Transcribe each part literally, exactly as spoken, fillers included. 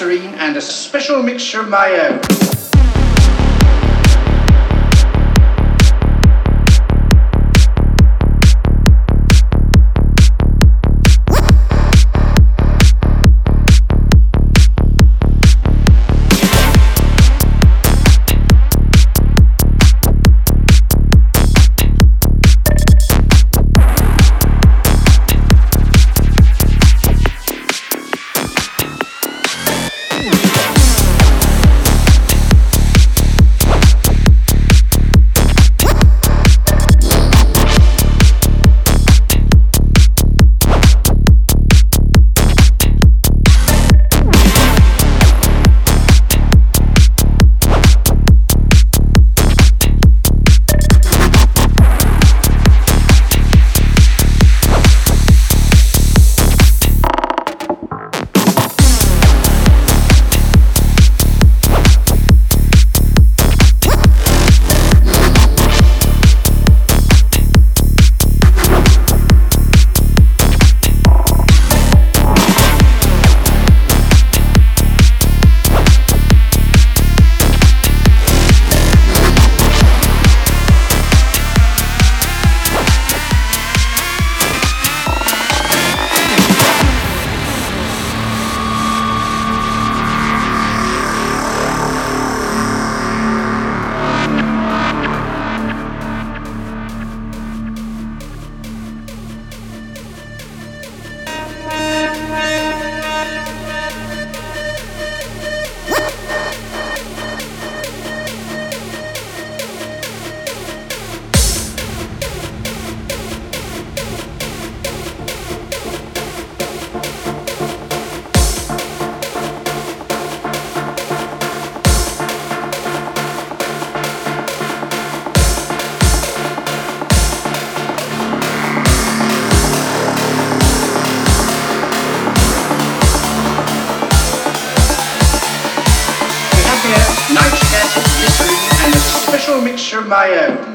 glycerine and a special mixture of my own. Mixture of my own.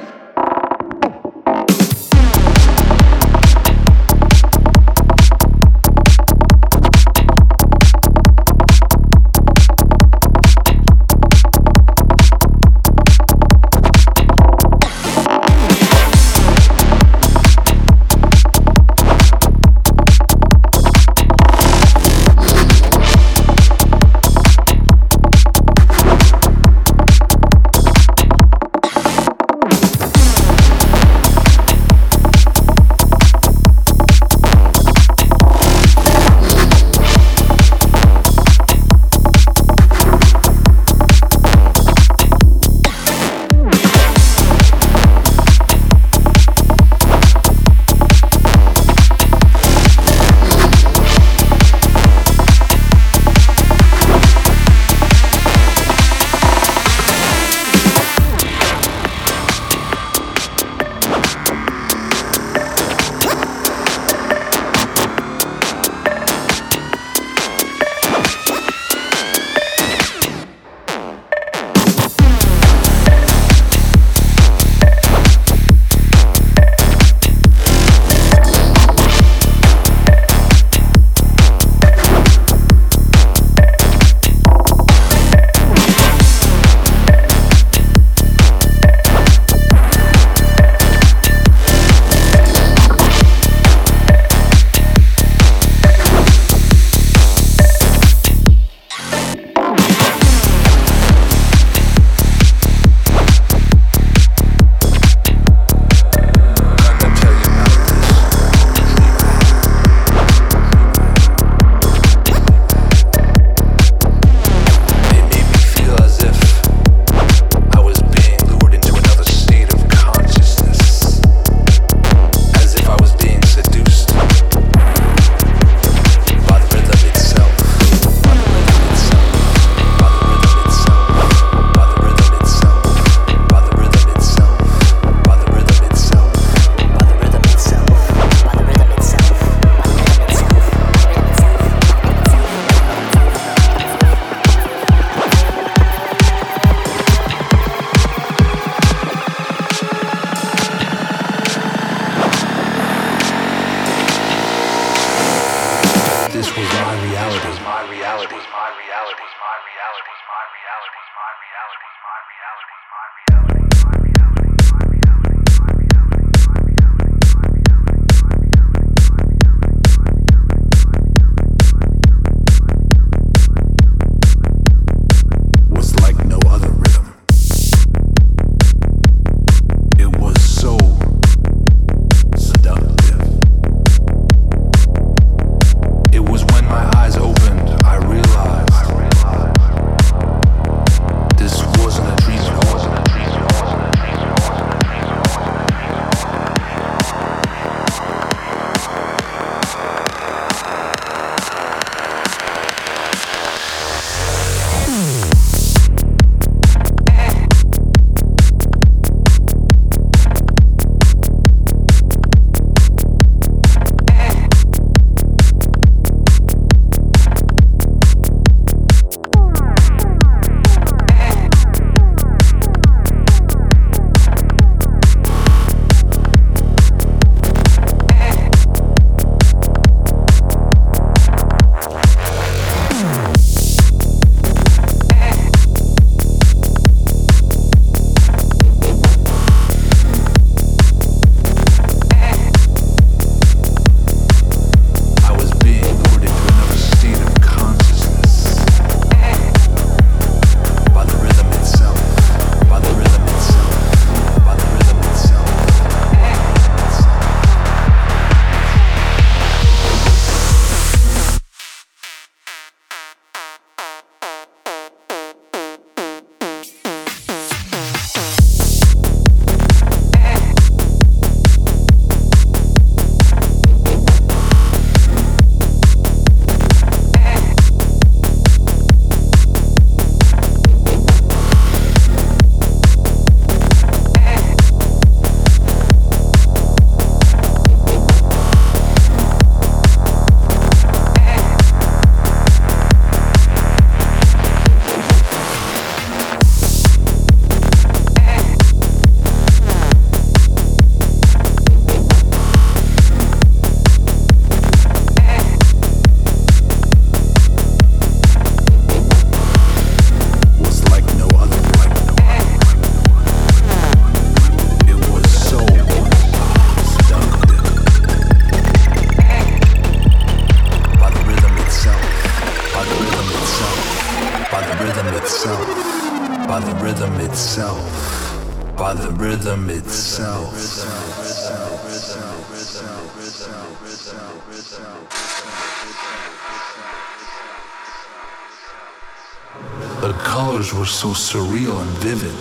So surreal and vivid.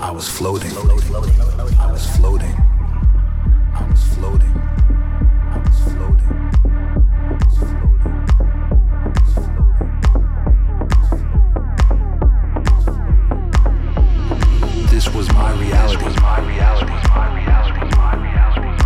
I was floating. I was floating. I was floating. I was floating. I was floating. I was floating. This was my reality. This was my reality. My reality. My reality. My reality.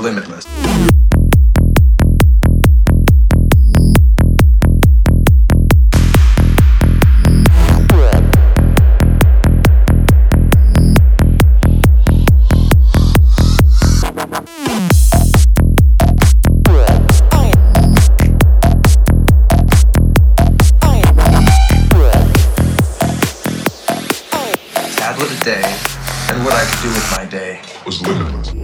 limitless. Tablet a day, and what I could do with my day was limitless.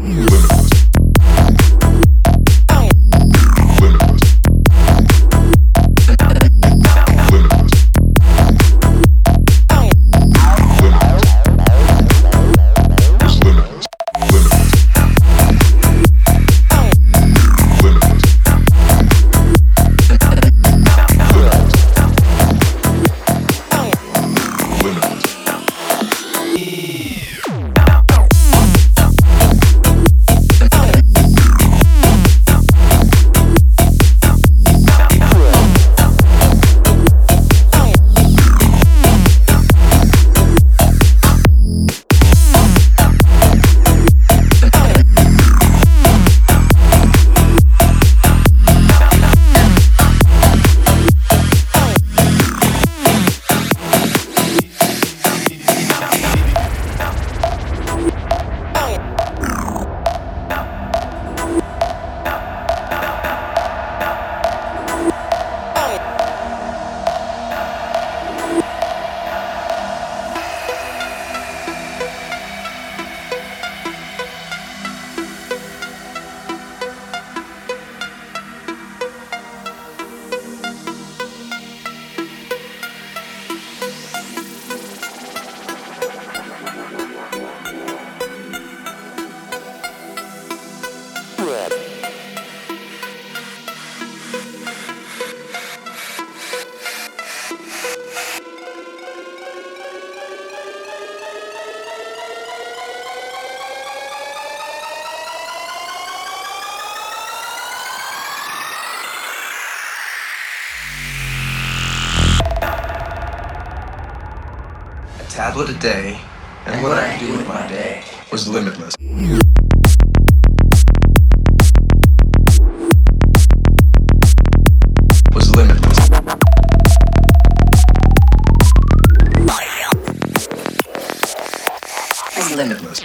Limitless. Tablet a day, and what I could do with my day was limitless. Was limitless. Was limitless. Limitless. Limitless.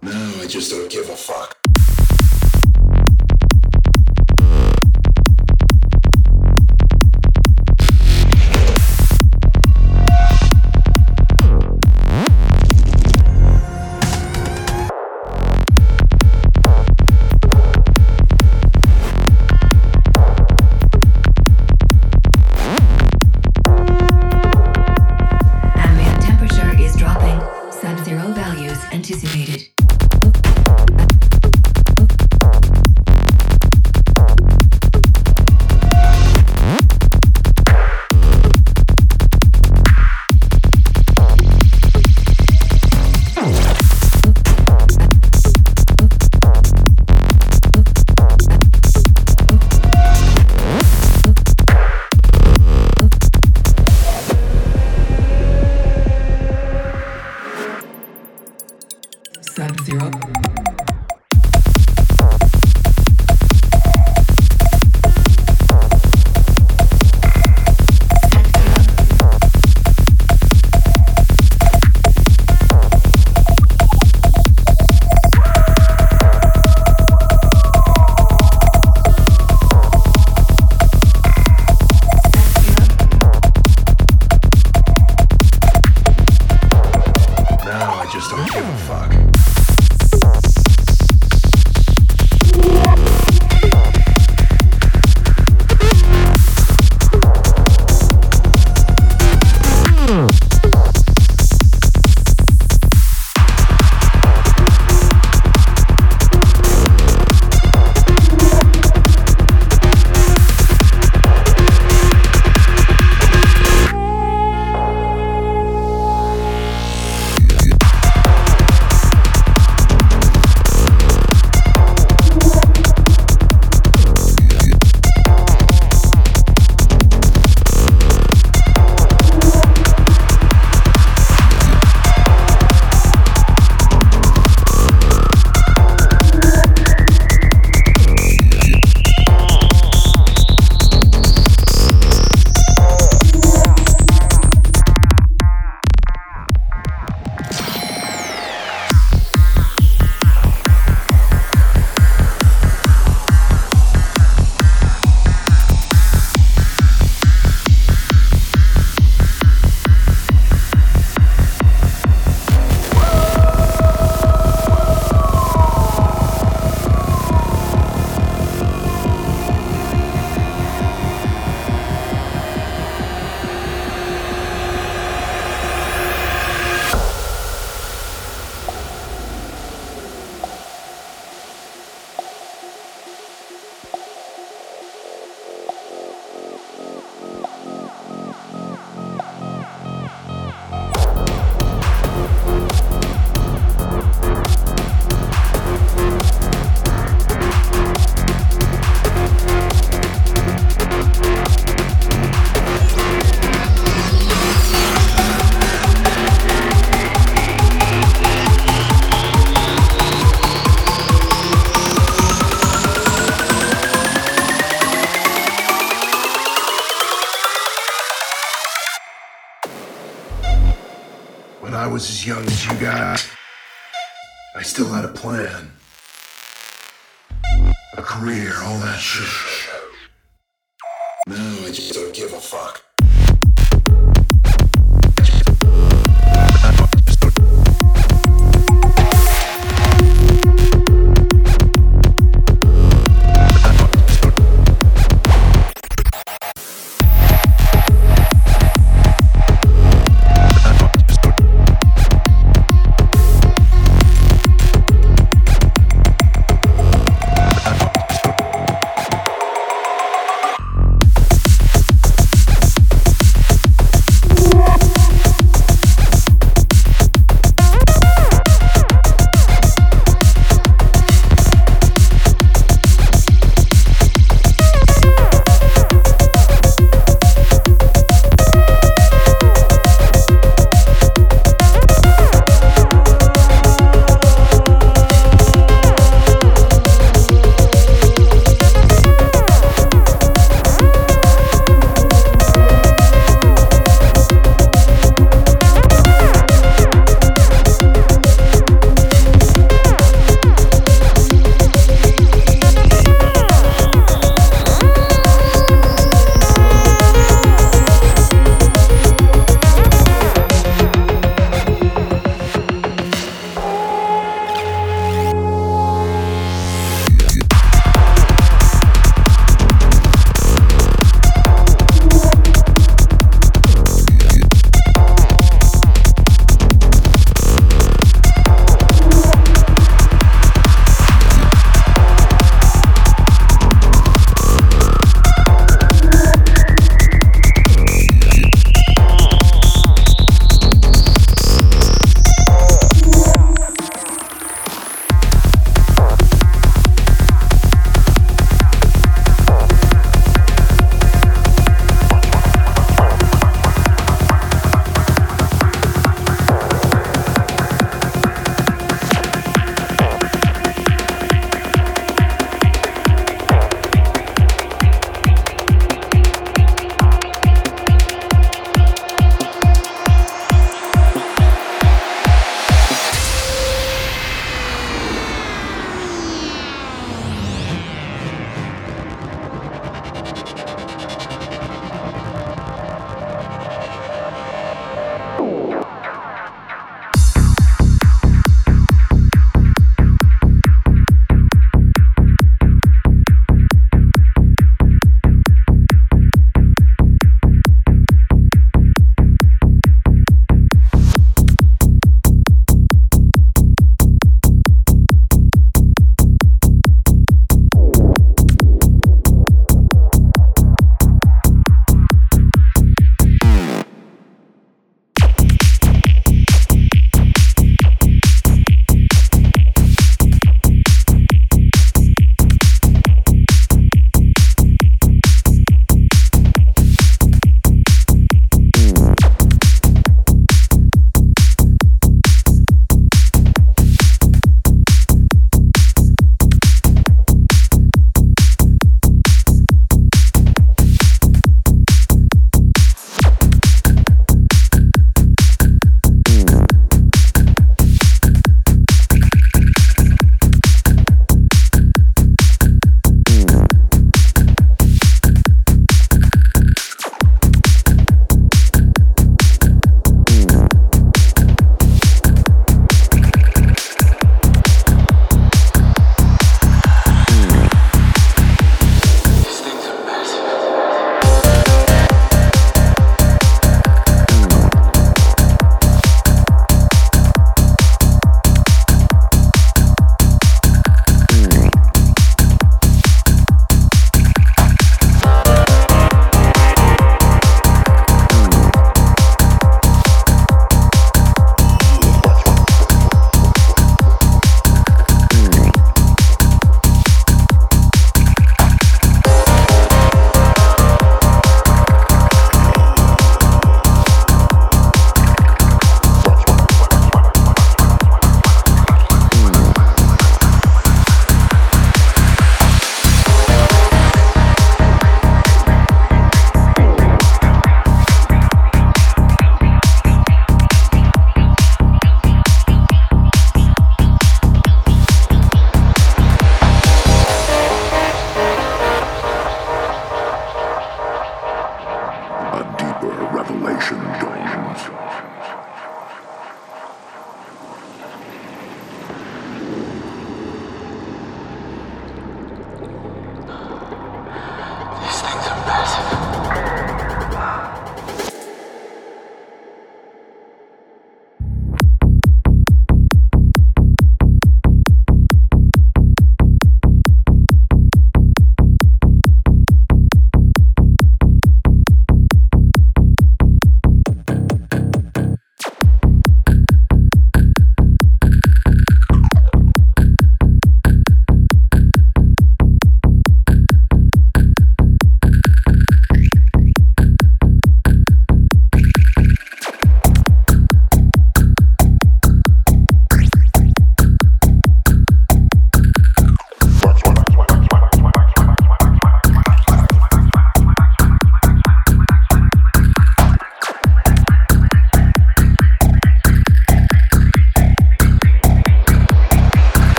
Now I just don't give a fuck. Anticipated. Sub-Zero. Now I just don't give a fuck. When I was as young as you guys, I still had a plan, a career, all that shit. Now I just don't give a fuck.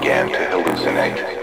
began to hallucinate.